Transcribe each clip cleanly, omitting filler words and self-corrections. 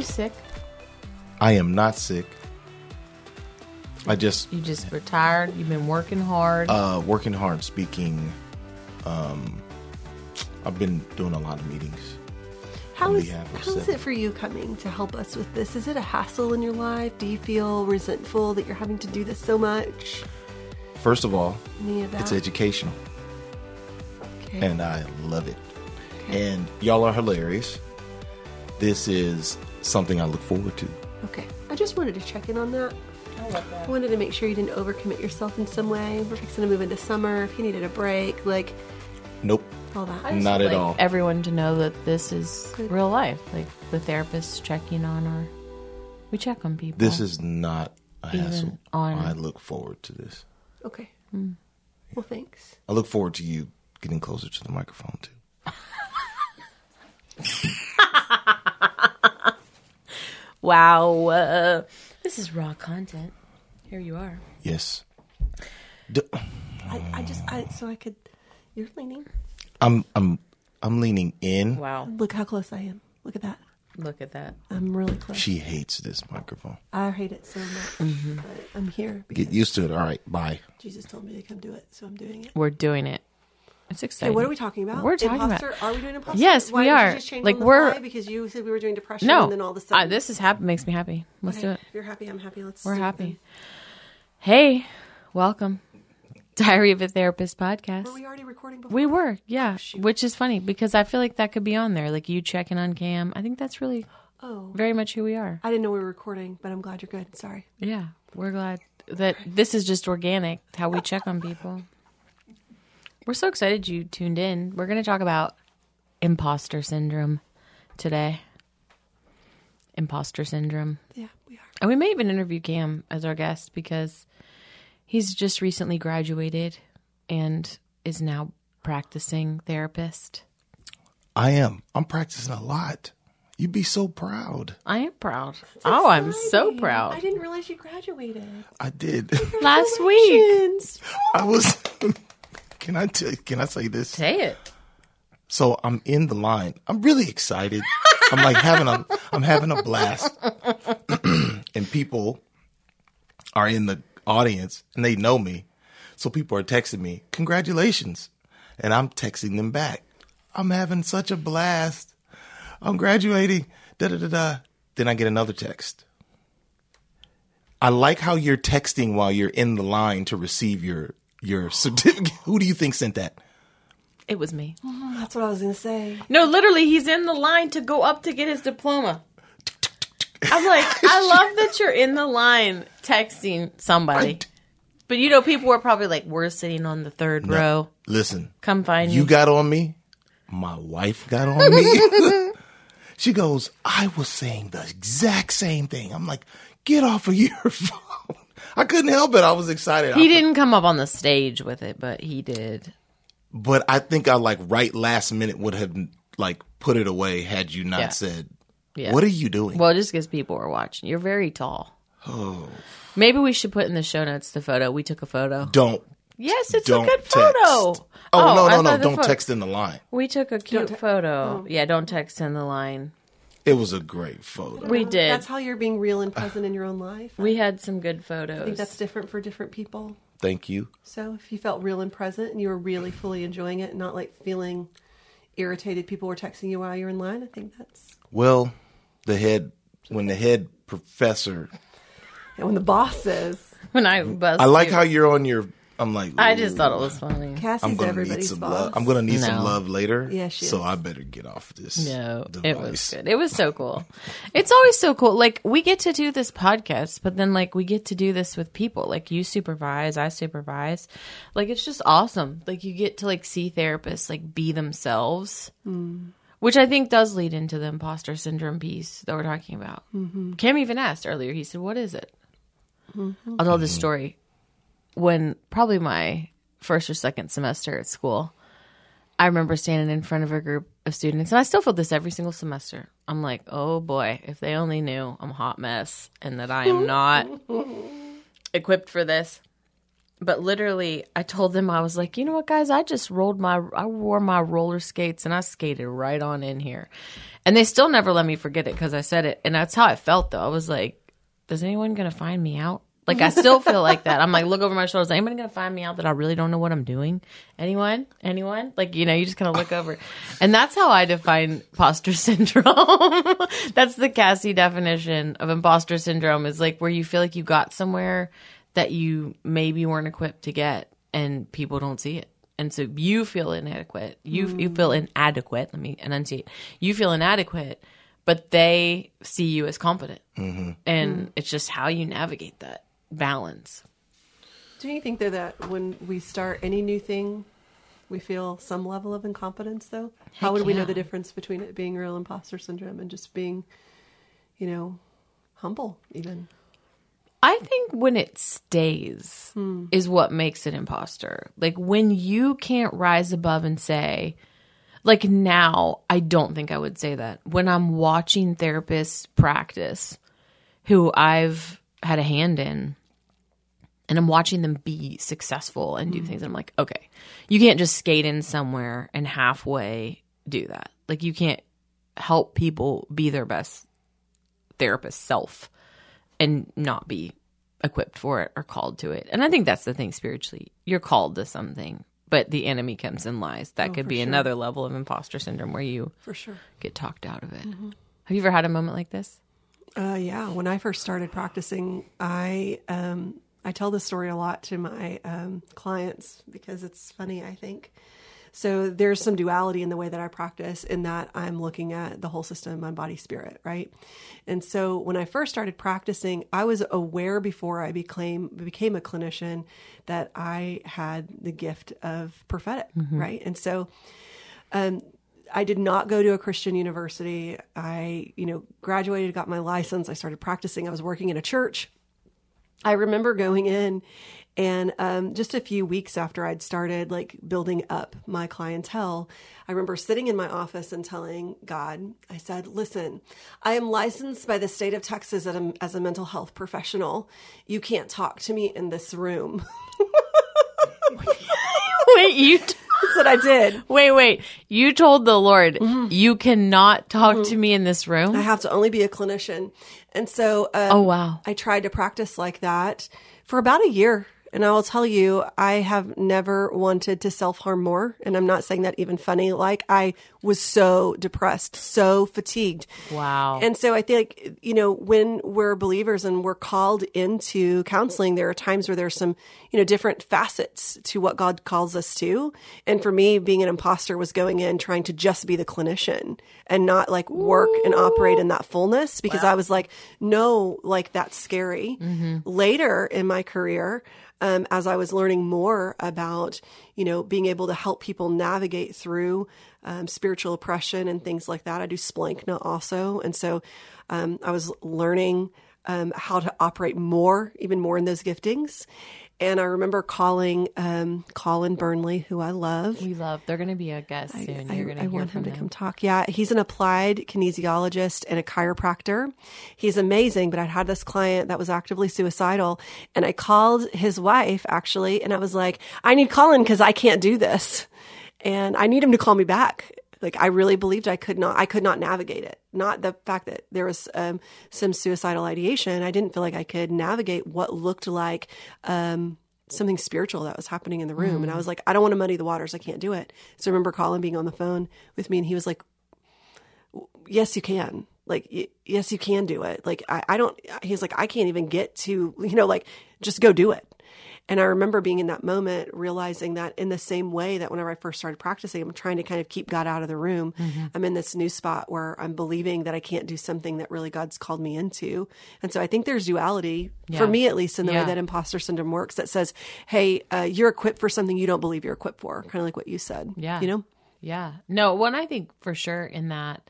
you sick? I am not sick. You just retired. You've been working hard. Working hard, speaking. I've been doing a lot of meetings. How is it for you coming to help us with this? Is it a hassle in your life? Do you feel resentful that you're having to do this so much? First of all, it's educational. Okay. And I love it. Okay. And y'all are hilarious. This is something I look forward to. Okay. I just wanted to check in on that. I love that. I wanted to make sure you didn't overcommit yourself in some way. We're fixing to move into summer. If you needed a break, nope. All that. Not at all. Everyone to know that this is good. Real life. Like the therapists checking on our, we check on people. This is not a hassle. I look forward to this. Okay. Mm. Yeah. Well, thanks. I look forward to you getting closer to the microphone too. Wow. This is raw content. Here you are. Yes. I could. You're leaning. I'm leaning in. Wow. Look how close I am. Look at that. I'm really close. She hates this microphone. I hate it so much. Mm-hmm. But I'm here. Get used to it. All right. Bye. Jesus told me to come do it, so I'm doing it. We're doing it. It's exciting. Hey, what are we talking about? We're talking about. Are we doing imposter? Yes, we are. Did you just change because you said we were doing depression. No. And then all of a sudden. This is happy. Makes me happy. Let's do it. If you're happy, I'm happy. We're happy. Hey, welcome. Diary of a Therapist podcast. Were we already recording before? We were, yeah. Oh, which is funny because I feel like that could be on there, like you checking on Cam. I think that's really very much who we are. I didn't know we were recording, but I'm glad you're good. Sorry. Yeah, we're glad that this is just organic, how we check on people. We're so excited you tuned in. We're going to talk about imposter syndrome today. Imposter syndrome. Yeah, we are. And we may even interview Cam as our guest because... he's just recently graduated and is now practicing therapist. I am. I'm practicing a lot. You'd be so proud. I am proud. That's exciting. I'm so proud. I didn't realize you graduated. I did. Last week. I was. Can I say this? Say it. So I'm in the line. I'm really excited. I'm like having a blast. And people are in the audience and they know me, so people are texting me congratulations, and I'm texting them back, I'm having such a blast, I'm graduating, da da da da. Then I get another text, I like how you're texting while you're in the line to receive your certificate. Who do you think sent that? It was me. That's what I was gonna say. No, literally, he's in the line to go up to get his diploma. I'm like, I love that you're in the line texting somebody. But, people were probably like, we're sitting on the third row. Listen. Come find me. You got on me. My wife got on me. She goes, I was saying the exact same thing. I'm like, get off of your phone. I couldn't help it. I was excited. He didn't come up on the stage with it, but he did. But I think I right last minute would have put it away had you not said. Yeah. What are you doing? Well, just because people are watching. You're very tall. Oh. Maybe we should put in the show notes the photo. We took a photo. Don't. Yes, it's a good photo. Text. Oh, no. Don't text in the line. We took a cute photo. Oh. Yeah, don't text in the line. It was a great photo. We did. That's how you're being real and present in your own life. We had some good photos. I think that's different for different people. Thank you. So if you felt real and present and you were really fully enjoying it and not feeling irritated people were texting you while you're in line, I think that's... Well, the head professor. And when the boss says. When I buzz. I like how you're on your. I'm like. Ooh. I just thought it was funny. Cassie's everybody's boss. I'm going to need some love later. Yeah, she is. So I better get off this. No, device. It was good. It was so cool. It's always so cool. We get to do this podcast, but then we get to do this with people. You supervise, I supervise. It's just awesome. You get to see therapists be themselves. Mm. Which I think does lead into the imposter syndrome piece that we're talking about. Mm-hmm. Cam even asked earlier. He said, what is it? Mm-hmm. I'll tell this story. When probably my first or second semester at school, I remember standing in front of a group of students. And I still feel this every single semester. I'm like, oh boy, if they only knew I'm a hot mess and that I am not equipped for this. But literally, I told them, I was like, you know what, guys? I wore my roller skates and I skated right on in here. And they still never let me forget it because I said it. And that's how I felt, though. I was like, is anyone going to find me out? Like, I still feel like that. I'm like, look over my shoulders. Is anybody going to find me out that I really don't know what I'm doing? Anyone? Like, you know, you just kind of look over. And that's how I define imposter syndrome. That's the Cassie definition of imposter syndrome, is like where you feel like you got somewhere that you maybe weren't equipped to get, and people don't see it. And so you feel inadequate. You feel inadequate. Let me enunciate. You feel inadequate, but they see you as competent. Mm-hmm. And it's just how you navigate that balance. Do you think that when we start any new thing, we feel some level of incompetence, though? How would we know the difference between it being real imposter syndrome and just being, you know, humble even? I think when it stays is what makes an imposter. Like, when you can't rise above and say, like, now, I don't think I would say that. When I'm watching therapists practice who I've had a hand in, and I'm watching them be successful and do things, and I'm like, okay, you can't just skate in somewhere and halfway do that. Like, you can't help people be their best therapist self and not be equipped for it or called to it. And I think that's the thing spiritually. You're called to something, but the enemy comes and lies. That could be another level of imposter syndrome where you get talked out of it. Mm-hmm. Have you ever had a moment like this? Yeah. When I first started practicing, I tell this story a lot to my clients because it's funny, I think. So there's some duality in the way that I practice, in that I'm looking at the whole system, mind, body, spirit, right? And so when I first started practicing, I was aware before I became a clinician that I had the gift of prophetic, right? And so I did not go to a Christian university. I, graduated, got my license. I started practicing. I was working in a church. I remember going in, and just a few weeks after I'd started like building up my clientele, I remember sitting in my office and telling God, I said, listen, I am licensed by the state of Texas as a mental health professional. You can't talk to me in this room. Wait, that's what I did. Wait. You told the Lord, you cannot talk to me in this room? I have to only be a clinician. And so I tried to practice like that for about a year. And I will tell you, I have never wanted to self-harm more. And I'm not saying that even funny. Like, I was so depressed, so fatigued. Wow. And so I think, when we're believers and we're called into counseling, there are times where there's some, different facets to what God calls us to. And for me, being an imposter was going in trying to just be the clinician and not like work and operate in that fullness, because I was like, no, like, that's scary. Mm-hmm. Later in my career, as I was learning more about, being able to help people navigate through spiritual oppression and things like that. I do Splankna also. And so I was learning how to operate even more in those giftings. And I remember calling Colin Burnley, who I love. We love. They're going to be a guest soon. I want him to come talk. Yeah, he's an applied kinesiologist and a chiropractor. He's amazing, but I'd had this client that was actively suicidal. And I called his wife, actually, and I was like, I need Colin because I can't do this. And I need him to call me back. Like, I really believed I could not navigate it. Not the fact that there was some suicidal ideation. I didn't feel like I could navigate what looked like something spiritual that was happening in the room. And I was like, I don't want to muddy the waters. I can't do it. So I remember Colin being on the phone with me, and he was like, yes, you can. Like, yes, you can do it. Like, he's like, I can't even get to, like, just go do it. And I remember being in that moment, realizing that in the same way that whenever I first started practicing, I'm trying to kind of keep God out of the room. Mm-hmm. I'm in this new spot where I'm believing that I can't do something that really God's called me into. And so I think there's duality, for me at least, in the way that imposter syndrome works, that says, hey, you're equipped for something you don't believe you're equipped for. Kind of like what you said, Yeah. No, one, I think for sure in that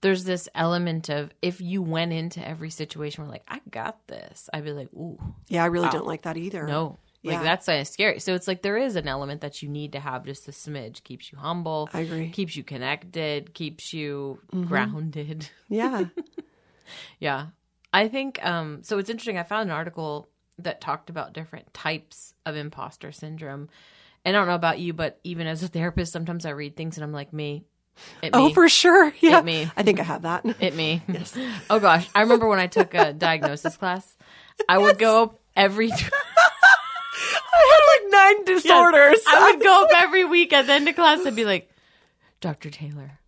there's this element of, if you went into every situation where like, I got this, I'd be like, ooh. Yeah, I really don't like that either. No. Like, that's scary. So it's like there is an element that you need to have just a smidge. Keeps you humble. I agree. Keeps you connected. Keeps you grounded. Yeah. I think, so it's interesting. I found an article that talked about different types of imposter syndrome. And I don't know about you, but even as a therapist, sometimes I read things and I'm like, me. Oh, for sure. Yeah. It me. I think I have that. It me. Yes. Oh, gosh. I remember when I took a diagnosis class, I would go up every I had like 9 disorders. Yes. I would go up every week at the end of class and be like, Dr. Taylor,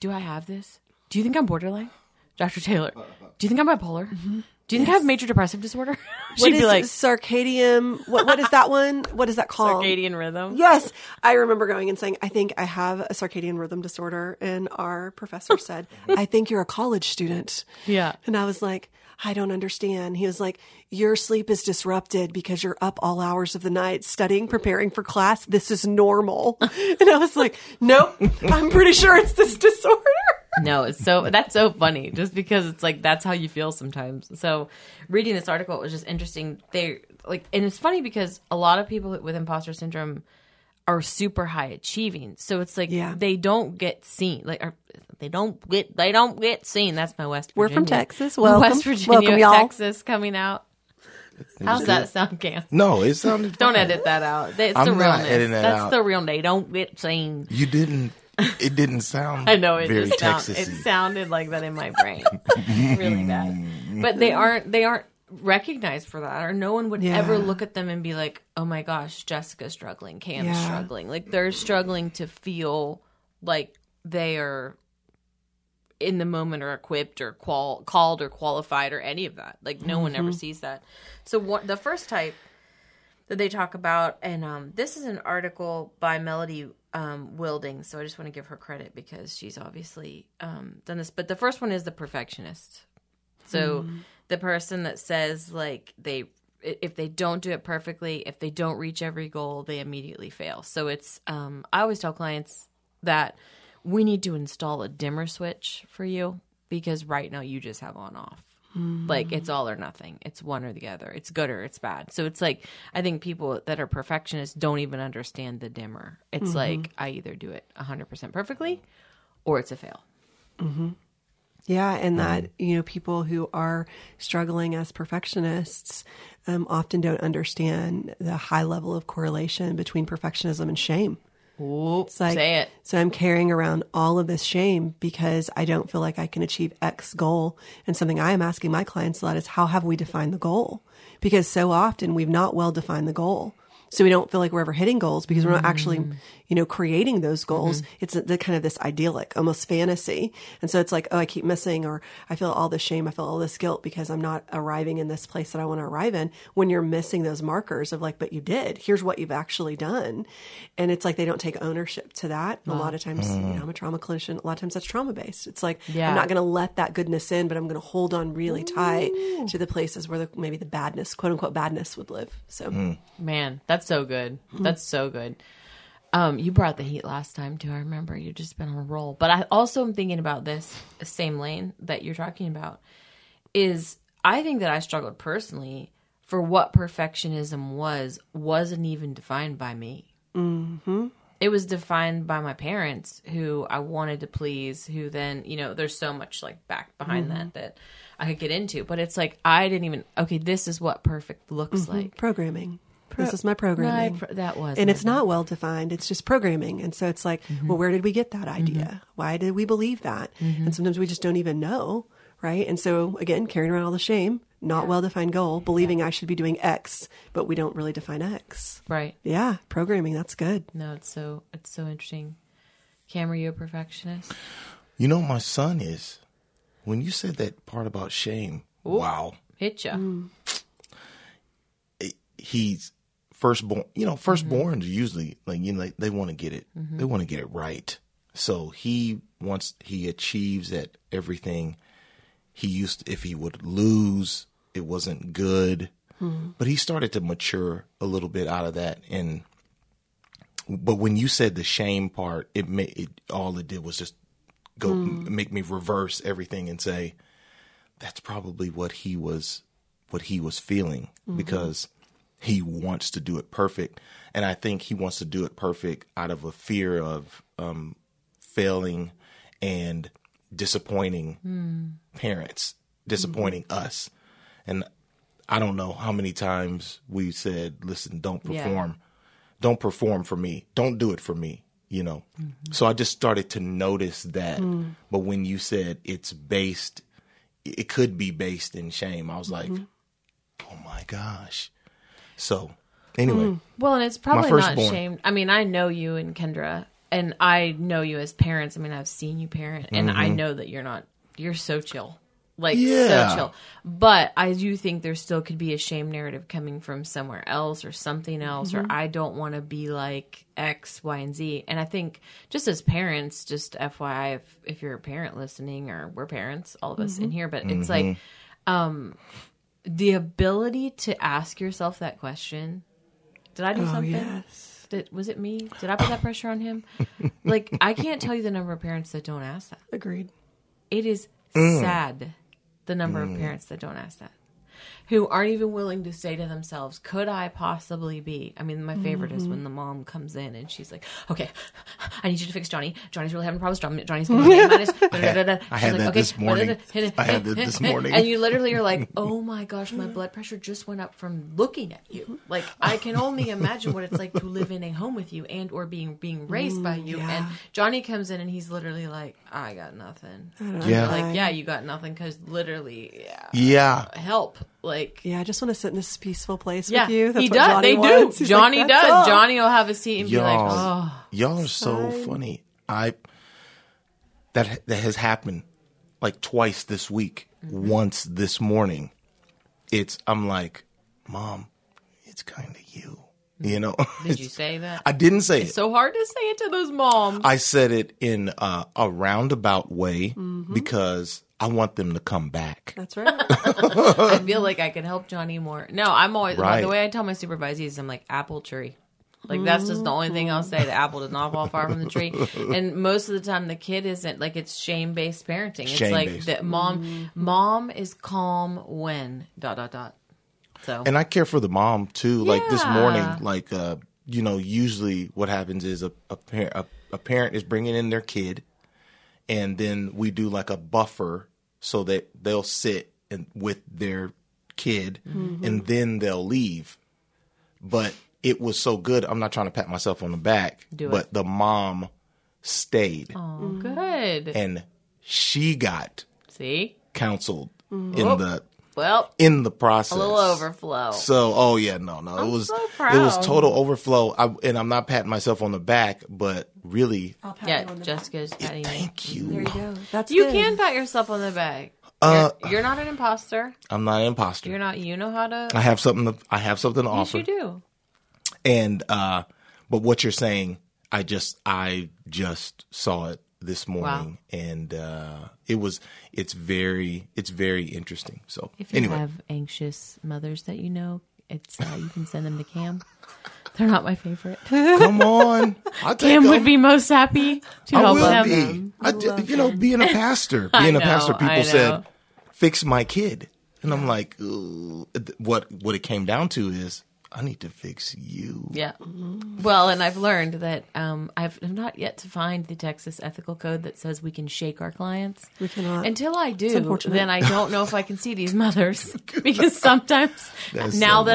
do I have this? Do you think I'm borderline? Dr. Taylor, do you think I'm bipolar? Mm-hmm. Do you think I have major depressive disorder? She'd be like, circadian. What is that one? What is that called? Circadian rhythm. Yes. I remember going and saying, I think I have a circadian rhythm disorder. And our professor said, I think you're a college student. Yeah. And I was like, I don't understand. He was like, your sleep is disrupted because you're up all hours of the night studying, preparing for class. This is normal. And I was like, nope, I'm pretty sure it's this disorder. No, it's so that's so funny just because it's like that's how you feel sometimes. So reading this article, it was just interesting. They like, and it's funny because a lot of people with imposter syndrome are super high achieving. So it's like they don't get seen. Like they don't get seen. That's my West Virginia. We're from Texas. Welcome. West Virginia, welcome, y'all. Texas coming out. How's that sound, Cam? No, it sounded don't funny. Edit that out. It's I'm the realness. Not editing that that's out. The real they don't get seen. You didn't. It didn't sound. I know it very Texas-y. It sounded like that in my brain, really bad. But they aren't recognized for that, or no one would ever look at them and be like, "Oh my gosh, Jessica's struggling, Cam's struggling." Like they're struggling to feel like they are in the moment, or equipped, or called, or qualified, or any of that. Like no one ever sees that. So the first type that they talk about, and this is an article by Melody. Wilding. So I just want to give her credit because she's obviously done this. But the first one is the perfectionist. So the person that says like if they don't do it perfectly, if they don't reach every goal, they immediately fail. So it's I always tell clients that we need to install a dimmer switch for you because right now you just have on off. Like it's all or nothing. It's one or the other. It's good or it's bad. So it's like I think people that are perfectionists don't even understand the dimmer. It's like I either do it 100% perfectly or it's a fail. Yeah. And that, you know, people who are struggling as perfectionists often don't understand the high level of correlation between perfectionism and shame. Ooh, it's like, say it. So I'm carrying around all of this shame because I don't feel like I can achieve X goal. And something I am asking my clients a lot is how have we defined the goal? Because so often we've not well defined the goal. So we don't feel like we're ever hitting goals because we're not actually, you know, creating those goals. It's the kind of this idyllic, almost fantasy. And so it's like, oh, I keep missing, or I feel all this shame. I feel all this guilt because I'm not arriving in this place that I want to arrive in when you're missing those markers of like, but you did, here's what you've actually done. And it's like, they don't take ownership to that. Wow. A lot of times, you know, I'm a trauma clinician. A lot of times that's trauma based. It's like, I'm not going to let that goodness in, but I'm going to hold on really tight to the places where maybe the badness, quote unquote badness would live. So man, that's so good. That's so good. You brought the heat last time too. I remember you've just been on a roll. But I also am thinking about this same lane that you're talking about is I think that I struggled personally for what perfectionism wasn't even defined by me. It was defined by my parents who I wanted to please, who then, you know, there's so much like back behind that I could get into. But it's like, I didn't even, okay, this is what perfect looks like. Programming. This is my programming. That was. And it's not well defined. It's just programming. And so it's like, well, where did we get that idea? Why did we believe that? And sometimes we just don't even know, right? And so again, carrying around all the shame, not well defined goal, believing I should be doing X, but we don't really define X. Right. Yeah. Programming. That's good. No, it's so interesting. Cam, are you a perfectionist? You know, my son is. When you said that part about shame, ooh, wow. Hit ya. He's... Firstborns usually like, you know, they want to get it. They want to get it right. So he achieves at everything. He used to, if he would lose, it wasn't good, but he started to mature a little bit out of that. And, but when you said the shame part, all it did was just go make me reverse everything and say, that's probably what he was feeling because he wants to do it perfect. And I think he wants to do it perfect out of a fear of failing and disappointing parents, disappointing us. And I don't know how many times we said, listen, don't perform. Yeah. Don't perform for me. Don't do it for me, you know. Mm-hmm. So I just started to notice that. Mm. But when you said it's based, it could be based in shame, I was like, oh, my gosh. So anyway. Mm. Well, and it's probably not shame. I mean, I know you and Kendra, and I know you as parents. I mean, I've seen you parent, and I know that you're not – you're so chill. Like, so chill. But I do think there still could be a shame narrative coming from somewhere else or something else, or I don't want to be like X, Y, and Z. And I think just as parents, just FYI, if you're a parent listening, or we're parents, all of us in here, but it's like the ability to ask yourself that question, did I do something? Yes. Was it me? Did I put that pressure on him? Like, I can't tell you the number of parents that don't ask that. Agreed. It is sad. The number of parents that don't ask that, who aren't even willing to say to themselves, could I possibly be? I mean, my favorite is when the mom comes in and she's like, okay, I need you to fix Johnny. Johnny's really having problems. Johnny's going to be minus. I had that this morning. And you literally are like, oh my gosh, my blood pressure just went up from looking at you. Like, I can only imagine what it's like to live in a home with you and or being raised by you. Yeah. And Johnny comes in and he's literally like, I got nothing. Like, yeah, you got nothing because literally, help. Like, yeah, I just want to sit in this peaceful place with you. That's he what does. Johnny they wants. Do. He's Johnny like, does. All. Johnny will have a seat and be like, oh. Y'all are so funny. That has happened like twice this week, once this morning. I'm like, Mom, it's kind of you. You know? Did you say that? I didn't say it. It's so hard to say it to those moms. I said it in a roundabout way because I want them to come back. That's right. I feel like I can help Johnny more. No, I'm always like, the way I tell my supervisees, I'm like, apple tree. Like, that's just the only thing I'll say. The apple does not fall far from the tree. And most of the time, the kid isn't. Like, it's shame-based parenting. It's shame-based. Like, that mom is calm when ... So. And I care for the mom, too. Yeah. Like, this morning, like, you know, usually what happens is a parent is bringing in their kid. And then we do like a buffer so that they'll sit with their kid and then they'll leave. But it was so good. I'm not trying to pat myself on the back, but the mom stayed. Oh, good. And she got counseled in the process. A little overflow. So, I'm so proud. It was total overflow. And I'm not patting myself on the back, but really. I'll pat you on the back. Patting you. Thank you. There you go. That's you good. Can pat yourself on the back. You're not an imposter. I'm not an imposter. You're not. You know how to. I have something to offer. Yes, you do. And, but what you're saying, I just saw it this morning, and it's very interesting. So if you have anxious mothers that you know, it's you can send them to Cam. They're not my favorite. Come on, Cam would be most happy to help them. Being a pastor, people said, "Fix my kid," and I'm like, what it came down to is, I need to fix you. Yeah. Well, and I've learned that I'm not yet to find the Texas ethical code that says we can shake our clients. We cannot. Until I do, then I don't know if I can see these mothers. Because sometimes, I've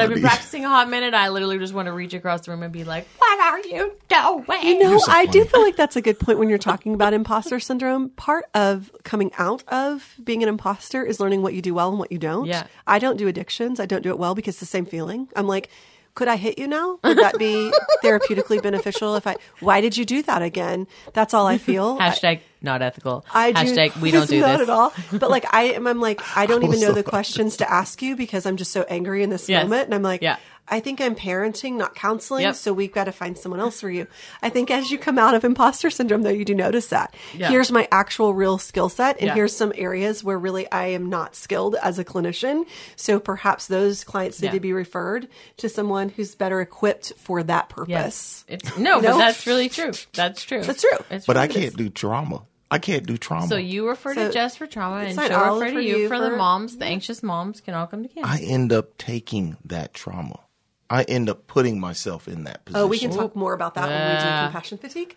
been practicing a hot minute, I literally just want to reach across the room and be like, what are you doing? You know, so I do feel like that's a good point when you're talking about imposter syndrome. Part of coming out of being an imposter is learning what you do well and what you don't. Yeah. I don't do addictions. I don't do it well because it's the same feeling. I'm like, could I hit you now? Would that be therapeutically beneficial? Why did you do that again? That's all I feel. Hashtag not ethical. We don't do this. Not at all. But like, I'm like, I don't even know the questions to ask you because I'm just so angry in this moment. And I'm like, I think I'm parenting, not counseling. Yep. So we've got to find someone else for you. I think as you come out of imposter syndrome, though, you do notice that. Yeah. Here's my actual real skill set. And here's some areas where really I am not skilled as a clinician. So perhaps those clients need to be referred to someone who's better equipped for that purpose. Yeah. But that's really true. That's true. I can't do trauma. So you refer to Jess for trauma, and she'll refer to you for the moms. The anxious moms can all come to camp. I end up taking that trauma. I end up putting myself in that position. Oh, we can talk more about that when we do compassion fatigue.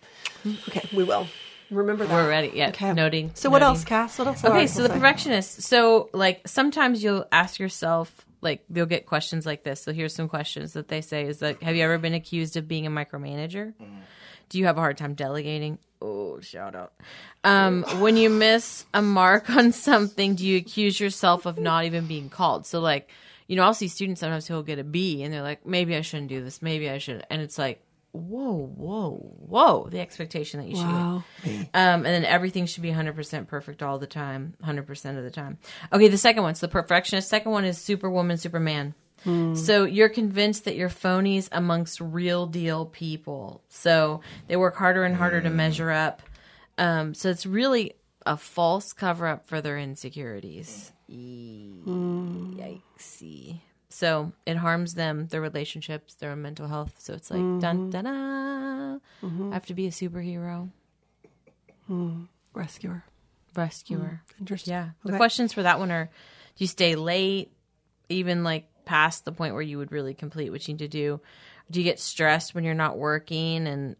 Okay, we will. Remember that. We're ready. Yeah, okay. Noting. So what else, Cass? What else? Okay, so the perfectionist. So like sometimes you'll ask yourself, like they'll get questions like this. So here's some questions that they say is like, have you ever been accused of being a micromanager? Mm. Do you have a hard time delegating? Oh, shout out. When you miss a mark on something, do you accuse yourself of not even being called? So like, you know, I'll see students sometimes who'll get a B and they're like, maybe I shouldn't do this. Maybe I should. And it's like, whoa, the expectation that you should get. And then everything should be 100% perfect all the time, 100% of the time. Okay, the second one's the perfectionist. Second one is Superwoman, Superman. So you're convinced that you're phonies amongst real deal people. So they work harder and harder to measure up. So it's really a false cover-up for their insecurities. Yikesy. So it harms them, their relationships, their mental health. So it's like, dun-dun-dun, I have to be a superhero. Rescuer. Interesting. Yeah. Okay. The questions for that one are, do you stay late, even like past the point where you would really complete what you need to do? Do you get stressed when you're not working and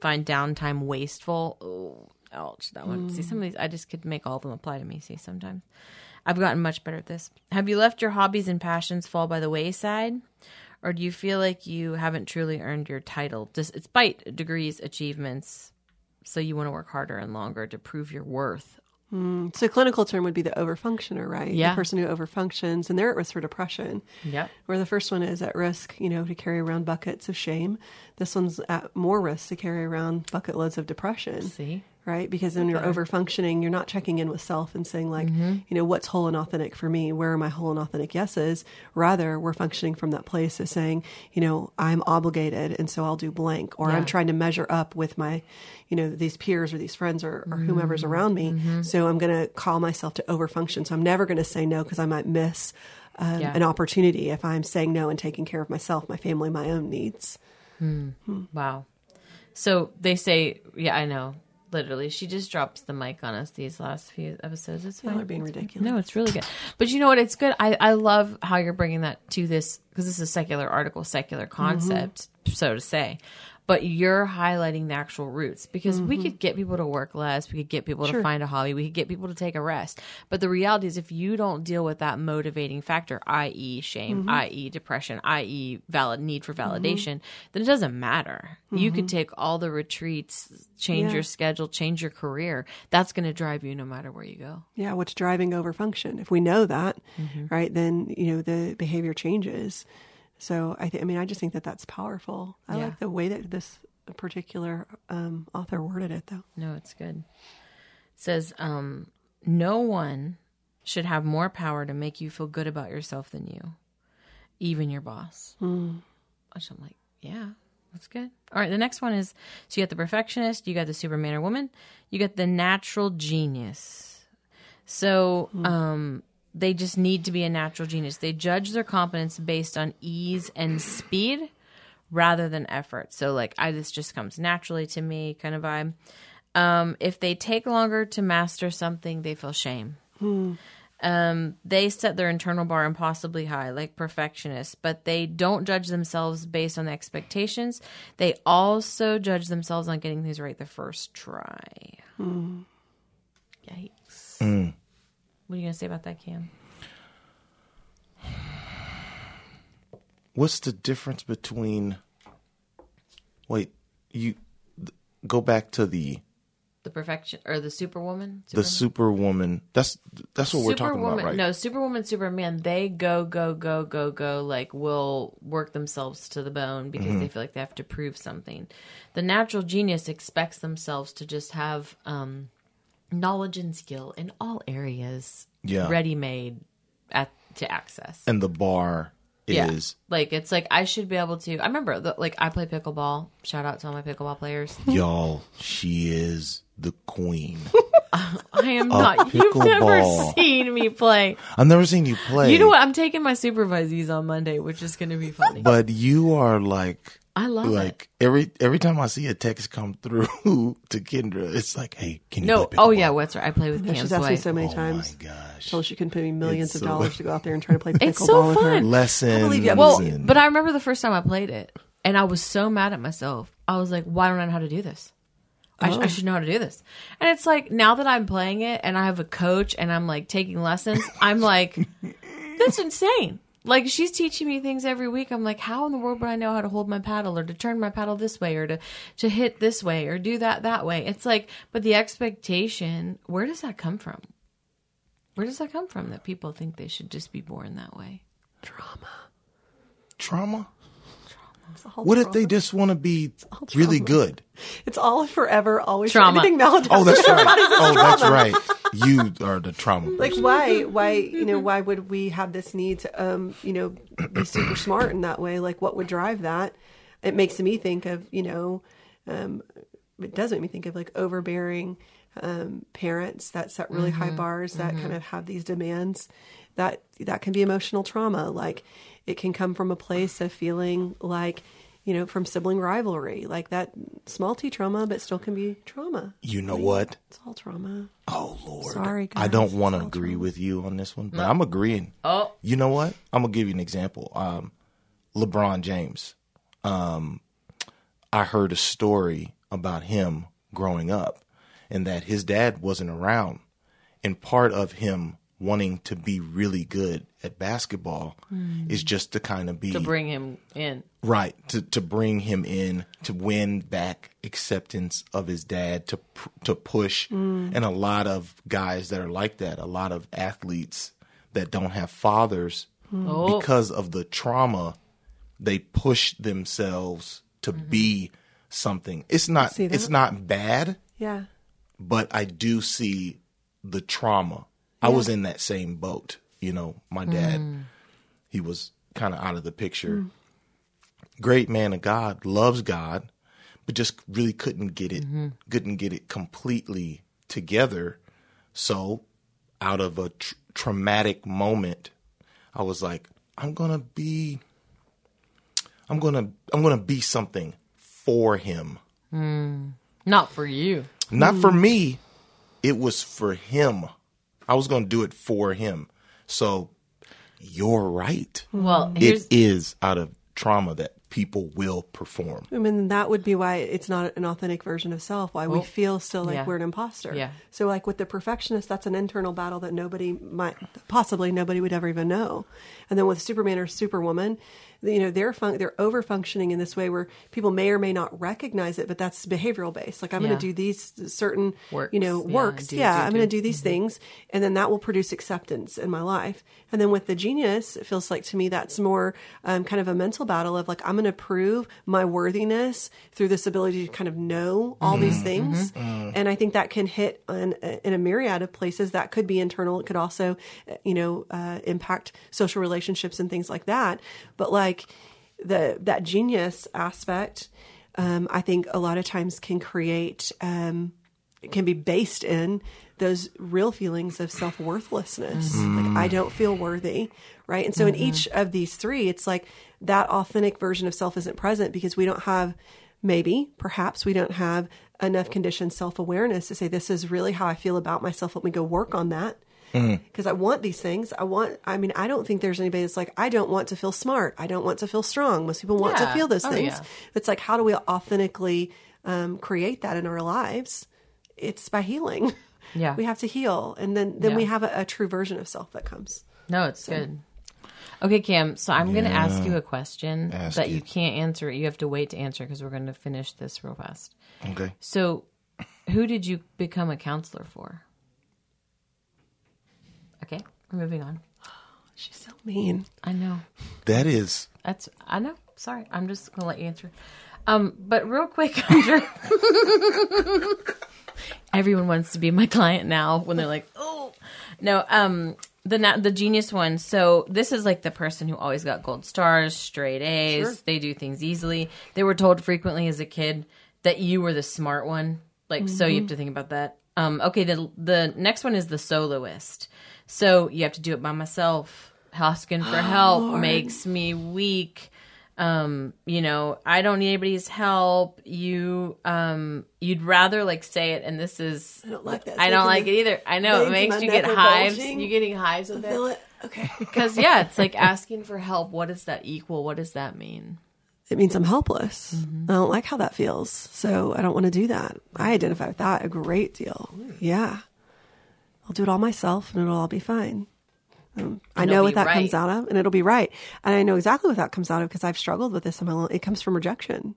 find downtime wasteful? Oh, ouch, that one. See, some of these, I just could make all of them apply to me, see, sometimes. I've gotten much better at this. Have you left your hobbies and passions fall by the wayside? Or do you feel like you haven't truly earned your title? Despite degrees, achievements, so you want to work harder and longer to prove your worth. So a clinical term would be the overfunctioner, right? Yeah. The person who overfunctions, and they're at risk for depression. Yeah. Where the first one is at risk, you know, to carry around buckets of shame. This one's at more risk to carry around bucket loads of depression. See? Right? Because when you're over-functioning, you're not checking in with self and saying like, you know, what's whole and authentic for me? Where are my whole and authentic yeses? Rather, we're functioning from that place of saying, you know, I'm obligated and so I'll do blank, or I'm trying to measure up with my, you know, these peers or these friends or whomever's around me. So I'm going to call myself to over-function. So I'm never going to say no because I might miss an opportunity if I'm saying no and taking care of myself, my family, my own needs. Wow. So they say, yeah, I know. Literally, she just drops the mic on us these last few episodes. It's fine. Y'all are being ridiculous. No, it's really good. But you know what? It's good. I love how you're bringing that to this, because this is a secular article, secular concept, so to say. But you're highlighting the actual roots, because we could get people to work less. We could get people to find a hobby. We could get people to take a rest. But the reality is, if you don't deal with that motivating factor, i.e. shame, i.e. depression, i.e. need for validation, then it doesn't matter. You could take all the retreats, change your schedule, change your career. That's going to drive you no matter where you go. Yeah, what's driving overfunction? If we know that, right, then you know the behavior changes. So I just think that that's powerful. I like the way that this particular author worded it, though. No, it's good. It says, no one should have more power to make you feel good about yourself than you, even your boss. Which I'm like, yeah, that's good. All right, the next one is, so you got the perfectionist, you got the Superman or woman, you got the natural genius. So, they just need to be a natural genius. They judge their competence based on ease and speed rather than effort. So like, this just comes naturally to me kind of vibe. If they take longer to master something, they feel shame. They set their internal bar impossibly high, like perfectionists, but they don't judge themselves based on the expectations. They also judge themselves on getting things right the first try. Yikes. What are you going to say about that, Cam? What's the difference between... Wait, you go back to the... The perfection... Or the Superwoman? The Superwoman. That's what we're talking about, right? No, Superwoman, Superman, they go, like, will work themselves to the bone because they feel like they have to prove something. The natural genius expects themselves to just have... knowledge and skill in all areas ready-made to access. And the bar is... Like, it's like, I should be able to... I remember, I play pickleball. Shout out to all my pickleball players. Y'all, she is the queen. I am not. You've never seen me play. I've never seen you play. You know what? I'm taking my supervisees on Monday, which is going to be funny. But you are like... I love it. Like every time I see a text come through to Kendra, it's like, hey, can you play pickleball? Oh, yeah, that's right. I play with Cam. She's asked me so many times. Oh, my gosh. Told she couldn't pay me millions of dollars to go out there and try to play pickleball with her. It's so fun. Lessons. Well, but I remember the first time I played it, and I was so mad at myself. I was like, why don't I know how to do this? I should know how to do this. And it's like, now that I'm playing it, and I have a coach, and I'm like taking lessons, I'm like, that's insane. Like, she's teaching me things every week. I'm like, how in the world would I know how to hold my paddle or to turn my paddle this way or to hit this way or do that way? It's like, but the expectation, where does that come from? Where does that come from that people think they should just be born that way? Trauma? What if they just want to be really good? It's all forever, always trauma. Oh, that's right. Oh, that's right. You are the trauma person. Like, why, why would we have this need to, be super smart in that way? Like, what would drive that? It makes me think of, it does make me think of like overbearing parents that set really high bars that kind of have these demands that can be emotional trauma. Like, it can come from a place of feeling like, from sibling rivalry, like that small t trauma, but still can be trauma. You know what? It's all trauma. Oh, Lord. Sorry, guys. I don't want to agree with you on this one, but I'm agreeing. Oh, you know what? I'm going to give you an example. LeBron James. I heard a story about him growing up and that his dad wasn't around. And part of him wanting to be really good at basketball is just to kind of be... To bring him in. Right. To bring him in, to win back acceptance of his dad, to push. And a lot of guys that are like that, a lot of athletes that don't have fathers, because of the trauma, they push themselves to be something. It's not bad. Yeah. But I do see the trauma. I was in that same boat. My dad, he was kind of out of the picture. Great man of God, loves God, but just really couldn't get it completely together. So out of a traumatic moment, I was like, I'm going to be something for him. Not for you. Not for me. It was for him. I was going to do it for him. So you're right. Well, it is out of trauma that people will perform. I mean, that would be why it's not an authentic version of self, why we feel still like we're an imposter. Yeah. So like with the perfectionist, that's an internal battle that nobody would ever even know. And then with Superman or Superwoman, they're over-functioning in this way where people may or may not recognize it, but that's behavioral based. Like, I'm going to do these certain works. Works. I'm going to do these things, and then that will produce acceptance in my life. And then with the genius, it feels like to me that's more kind of a mental battle of like, I'm going to prove my worthiness through this ability to kind of know all these things. And I think that can hit in a myriad of places. That could be internal. It could also, impact social relationships and things like that. But like that genius aspect, I think a lot of times can create, can be based in those real feelings of self-worthlessness. Like, I don't feel worthy, right? And so in each of these three, it's like that authentic version of self isn't present because we don't have, perhaps we don't have enough conditioned self-awareness to say, this is really how I feel about myself. Let me go work on that. Because I want these things. I don't think there's anybody that's like, I don't want to feel smart. I don't want to feel strong. Most people want to feel those things. Yeah. It's like, how do we authentically create that in our lives? It's by healing. Yeah. We have to heal. And then we have a true version of self that comes. No, it's good. Okay, Cam. So I'm going to ask you a question that you can't answer. You have to wait to answer because we're going to finish this real fast. Okay. So who did you become a counselor for? Okay, we're moving on. She's so mean. I know. I know. Sorry. I'm just going to let you answer. But real quick, Andrew. Everyone wants to be my client now when they're like, oh. No, the genius one. So this is like the person who always got gold stars, straight A's. Sure. They do things easily. They were told frequently as a kid that you were the smart one. Like, so you have to think about that. Okay, the next one is the soloist. So you have to do it by myself. Asking for help makes me weak. I don't need anybody's help. You'd rather like say it, and this is I don't like that. I don't like it either. I know it makes you get hives. You're getting hives with it. Okay, because it's like asking for help. What does that equal? What does that mean? It means I'm helpless. I don't like how that feels, so I don't want to do that. I identify with that a great deal. Yeah. I'll do it all myself and it'll all be fine. I know what that comes out of, and it'll be right. And I know exactly what that comes out of because I've struggled with this. It comes from rejection.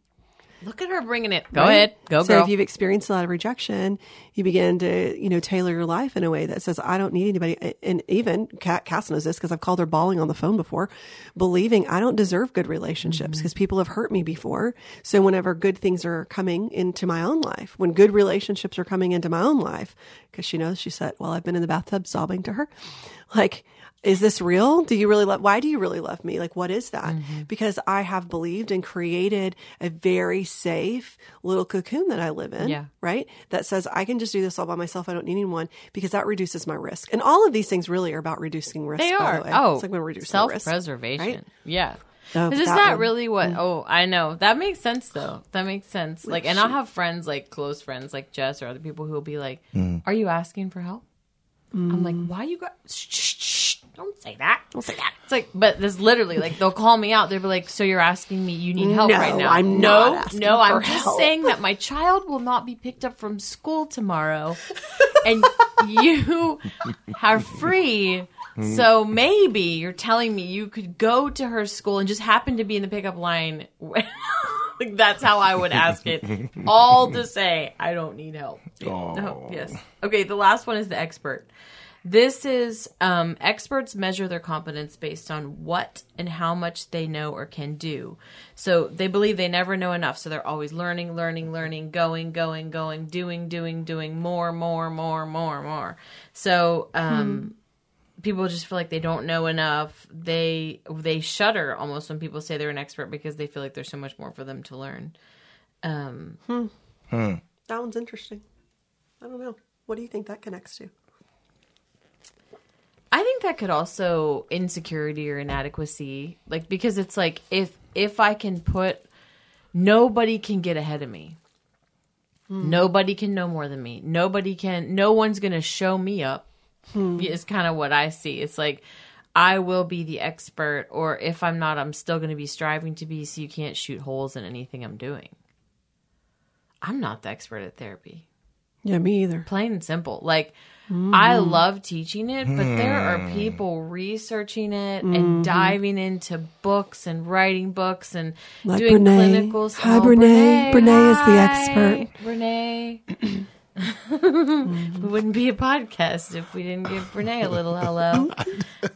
Look at her bringing it. Go ahead. Go, girl. So if you've experienced a lot of rejection, you begin to, tailor your life in a way that says, I don't need anybody. And even Cass knows this because I've called her bawling on the phone before, believing I don't deserve good relationships because people have hurt me before. So whenever good things are coming into my own life, when good relationships are coming into my own life, because she knows, she said, well, I've been in the bathtub sobbing to her, like, is this real? Why do you really love me? Like, what is that? Mm-hmm. Because I have believed and created a very safe little cocoon that I live in, right? That says I can just do this all by myself. I don't need anyone because that reduces my risk. And all of these things really are about reducing risk. They are. By the way. Oh, it's like we're reducing self-preservation. Risk, right? Yeah. So is that really what? Mm-hmm. Oh, I know. That makes sense, though. That makes sense. Like, and I'll have friends, like close friends, like Jess or other people who will be like, "Are you asking for help?" I'm like, "Why you got?" Don't say that. Don't say that. It's like, but there's literally like, they'll call me out. They'll be like, so you're asking me you need help right now. I'm just saying that my child will not be picked up from school tomorrow and you are free. So maybe you're telling me you could go to her school and just happen to be in the pickup line. Like, that's how I would ask it. All to say, I don't need help. Oh, yes. Okay. The last one is the expert. This is experts measure their competence based on what and how much they know or can do. So they believe they never know enough. So they're always learning, learning, learning, going, going, going, doing, doing, doing, more, more, more, more, more. So people just feel like they don't know enough. They shudder almost when people say they're an expert because they feel like there's so much more for them to learn. That one's interesting. I don't know. What do you think that connects to? I think that could also insecurity or inadequacy, like, because it's like, if I can put, nobody can get ahead of me. Nobody can know more than me. No one's going to show me up is kind of what I see. It's like, I will be the expert, or if I'm not, I'm still going to be striving to be, so you can't shoot holes in anything I'm doing. I'm not the expert at therapy. Yeah, me either. Plain and simple. Like, I love teaching it, but there are people researching it and diving into books and writing books and like doing clinicals. Hi, Brené. Brené is the expert. Brené. We wouldn't be a podcast if we didn't give Brené a little hello.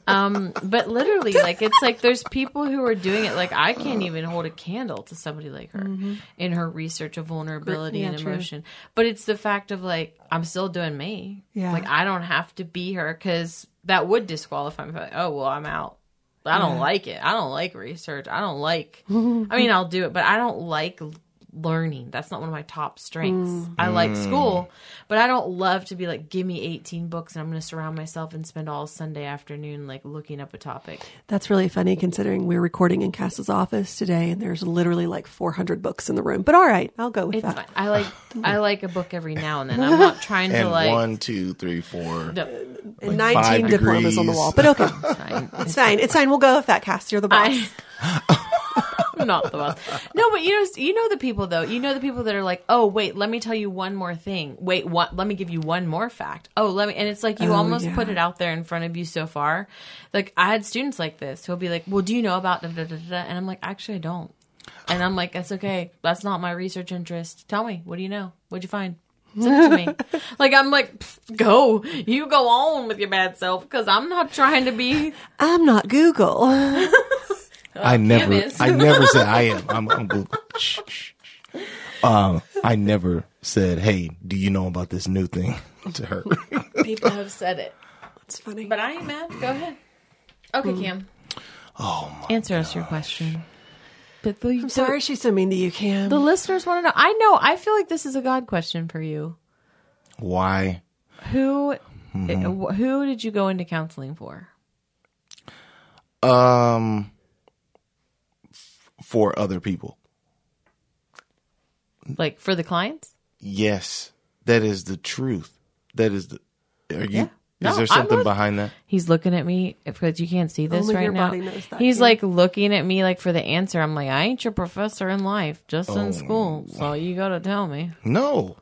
But literally, like, it's like there's people who are doing it. Like, I can't even hold a candle to somebody like her in her research of vulnerability and emotion. But it's the fact of, like, I'm still doing me. Yeah. Like, I don't have to be her, because that would disqualify me. Like, oh, well, I'm out. I don't like it. I don't like research. I don't like – I mean, I'll do it, but I don't like – learning. That's not one of my top strengths. I like school, but I don't love to be like, give me 18 books and I'm going to surround myself and spend all Sunday afternoon like looking up a topic. That's really funny considering we're recording in Cass's office today and there's literally like 400 books in the room. But all right, I'll go with that. Fine. I like a book every now and then. I'm not trying to like 1, 2, 3, 4 like 19 diplomas on the wall. But okay, it's fine. We'll go with that, Cass. You're the boss. Not the boss. No, but you know the people though. You know the people that are like, oh wait, let me tell you one more thing. Wait, what? Let me give you one more fact. Oh, let me. And it's like you put it out there in front of you so far. Like I had students like this who'll be like, well, do you know about da da da da? And I'm like, actually, I don't. And I'm like, that's okay. That's not my research interest. Tell me, what do you know? What'd you find? Send it to me. Like I'm like, go. You go on with your bad self because I'm not trying to be. I'm not Google. I never said I am. I'm Google. I never said, hey, do you know about this new thing to her? People have said it. It's funny. But I ain't mad. Go ahead. Okay, Cam. Oh, my Answer us your question. But I'm sorry she's so mean to you, Cam. The listeners want to know. I know. I feel like this is a God question for you. Why? Who did you go into counseling for? For other people. Like for the clients? Yes. That is the truth. That is the... Are you... Yeah. No, is there something behind that? He's looking at me because you can't see this only right now. That, he's like looking at me like for the answer. I'm like, I ain't your professor in life, just in school. So you got to tell me. No.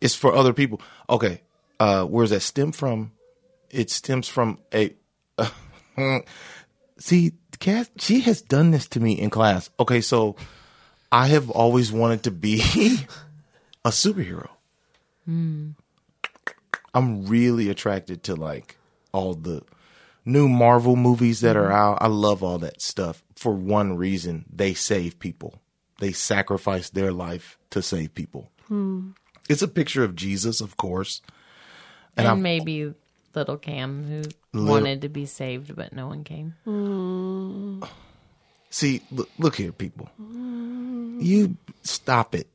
It's for other people. Okay. Where's that stem from? It stems from a See, Cass, she has done this to me in class. Okay, so I have always wanted to be a superhero. Mm. I'm really attracted to like all the new Marvel movies that are out. I love all that stuff for one reason. They save people. They sacrifice their life to save people. Mm. It's a picture of Jesus, of course. And maybe little Cam who wanted to be saved, but no one came. Mm. See, look here, people. Mm. You stop it.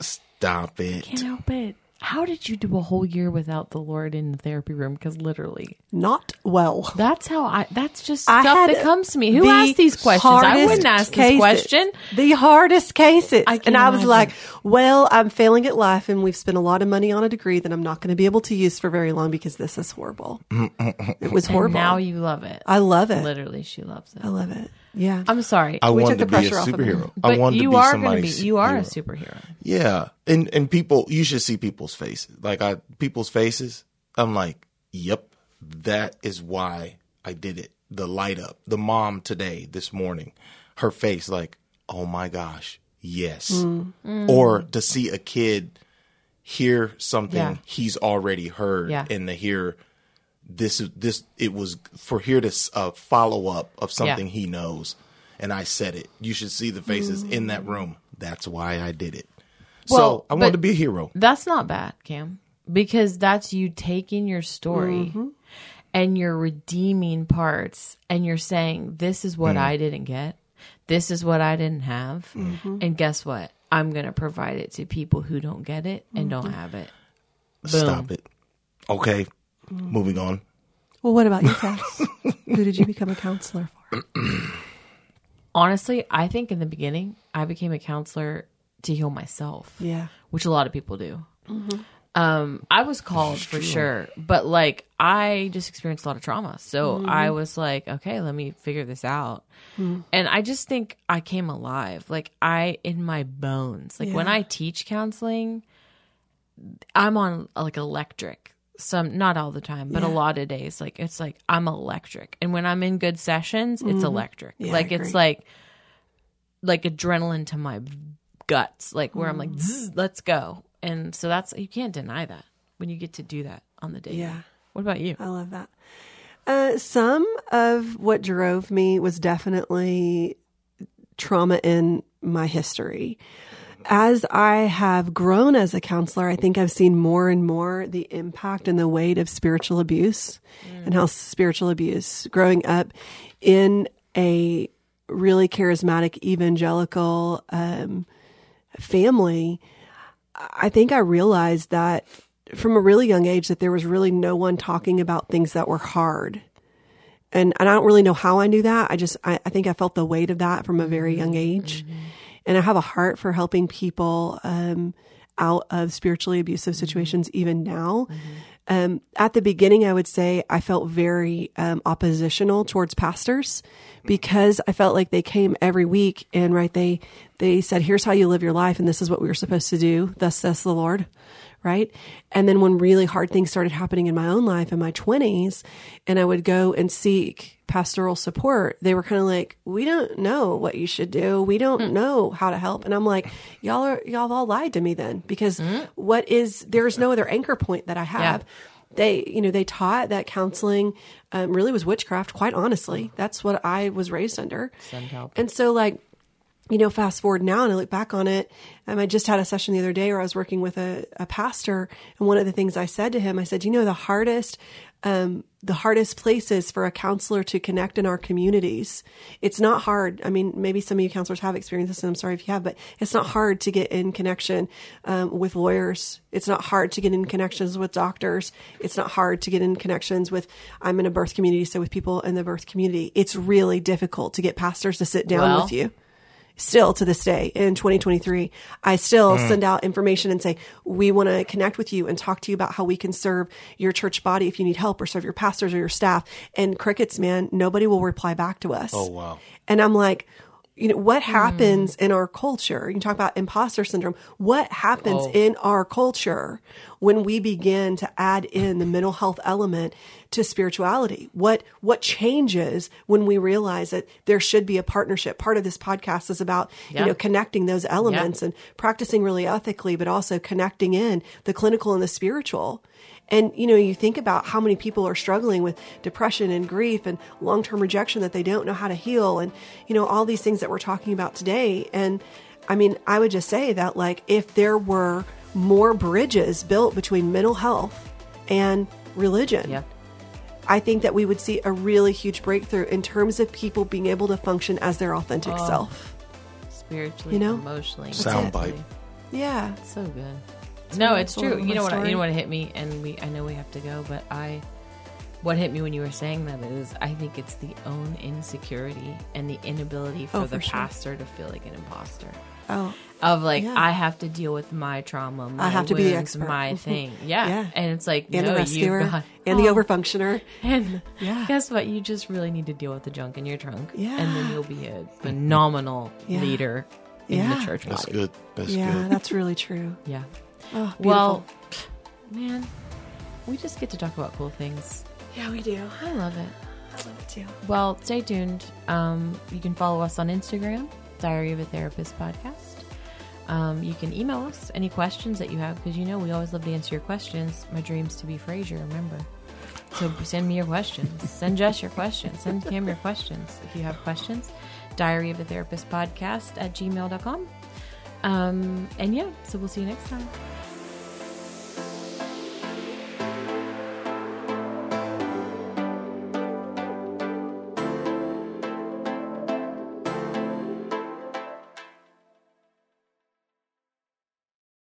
Stop it. I can't help it. How did you do a whole year without the Lord in the therapy room? Because literally. Not well. That's how I, that's just stuff that comes to me. Who asked these questions? I wouldn't ask this question. The hardest cases. And I was like, well, I'm failing at life and we've spent a lot of money on a degree that I'm not going to be able to use for very long because this is horrible. It was horrible. And now you love it. I love it. Literally, she loves it. I love it. Yeah. I'm sorry. I wanted to be a superhero. I wanted to be somebody's. You are a superhero. Yeah. And people, you should see people's faces. Like people's faces. I'm like, yep, that is why I did it. The light up. The mom today, this morning, her face like, oh my gosh, yes. Mm. Or to see a kid hear something he's already heard and to hear this it was for here to follow up of something he knows. And I said it. You should see the faces in that room. That's why I did it. Well, so I wanted to be a hero. That's not bad, Cam, because that's you taking your story and you're redeeming parts and you're saying, this is what I didn't get. This is what I didn't have. And guess what? I'm going to provide it to people who don't get it and don't have it. Boom. Stop it. Okay. Moving on. Well, what about you, Cass? Who did you become a counselor for? Honestly, I think in the beginning, I became a counselor to heal myself. Yeah. Which a lot of people do. Mm-hmm. I was called for sure, but like I just experienced a lot of trauma. So I was like, okay, let me figure this out. And I just think I came alive. Like in my bones, like when I teach counseling, I'm on like electric. Some, not all the time, but a lot of days, like it's like I'm electric, and when I'm in good sessions, it's electric. Yeah, like it's like adrenaline to my guts, like where I'm like, let's go. And so that's, you can't deny that when you get to do that on the day. Yeah. What about you? I love that. Some of what drove me was definitely trauma in my history. As I have grown as a counselor, I think I've seen more and more the impact and the weight of spiritual abuse and how spiritual abuse, growing up in a really charismatic evangelical family, I think I realized that from a really young age that there was really no one talking about things that were hard. And I don't really know how I knew that. I think I felt the weight of that from a very young age. Mm-hmm. And I have a heart for helping people out of spiritually abusive situations even now. Mm-hmm. At the beginning, I would say I felt very oppositional towards pastors because I felt like they came every week and they said, here's how you live your life and this is what we were supposed to do, thus says the Lord, right? And then when really hard things started happening in my own life in my 20s and I would go and seek pastoral support, they were kind of like, we don't know what you should do. We don't know how to help. And I'm like, y'all have all lied to me then, because there's no other anchor point that I have. Yeah. They taught that counseling really was witchcraft, quite honestly. That's what I was raised under. And so fast forward now and I look back on it. I just had a session the other day where I was working with a pastor. And one of the things I said to him, I said, the hardest places for a counselor to connect in our communities. It's not hard. I mean, maybe some of you counselors have experienced this, and I'm sorry if you have, but it's not hard to get in connection with lawyers. It's not hard to get in connections with doctors. It's not hard to get in connections with, I'm in a birth community, so with people in the birth community. It's really difficult to get pastors to sit down with you. Still to this day in 2023, I still send out information and say, we want to connect with you and talk to you about how we can serve your church body if you need help, or serve your pastors or your staff. And crickets, man, nobody will reply back to us. Oh, wow. And I'm like, You know, what happens in our culture? You can talk about imposter syndrome. What happens in our culture when we begin to add in the mental health element to spirituality? What changes when we realize that there should be a partnership? Part of this podcast is about, you know, connecting those elements and practicing really ethically, but also connecting in the clinical and the spiritual. And, you know, you think about how many people are struggling with depression and grief and long-term rejection that they don't know how to heal. And, you know, all these things that we're talking about today. And I mean, I would just say that, like, if there were more bridges built between mental health and religion, I think that we would see a really huge breakthrough in terms of people being able to function as their authentic self. Spiritually, you know? Emotionally. Soundbite. Yeah. It's so good. No, it's true. You know what hit me, and I know we have to go, but what hit me when you were saying that is, I think it's the own insecurity and the inability for the pastor to feel like an imposter. I have to deal with my trauma, I have to be the expert, my thing. Yeah. And it's like, and no, the rescuer, and the overfunctioner. And guess what? You just really need to deal with the junk in your trunk, and then you'll be a phenomenal leader in the church body. That's good. That's really true. Yeah. Oh, well, man, we just get to talk about cool things. Yeah, we do. I love it. I love it too. Well, stay tuned. You can follow us on Instagram, Diary of a Therapist Podcast. You can email us any questions that you have, because you know we always love to answer your questions. My dream's to be Frasier, remember. So send me your questions. Send Jess your questions. Send Cam your questions if you have questions. Diary of a Therapist Podcast @gmail.com. And so we'll see you next time.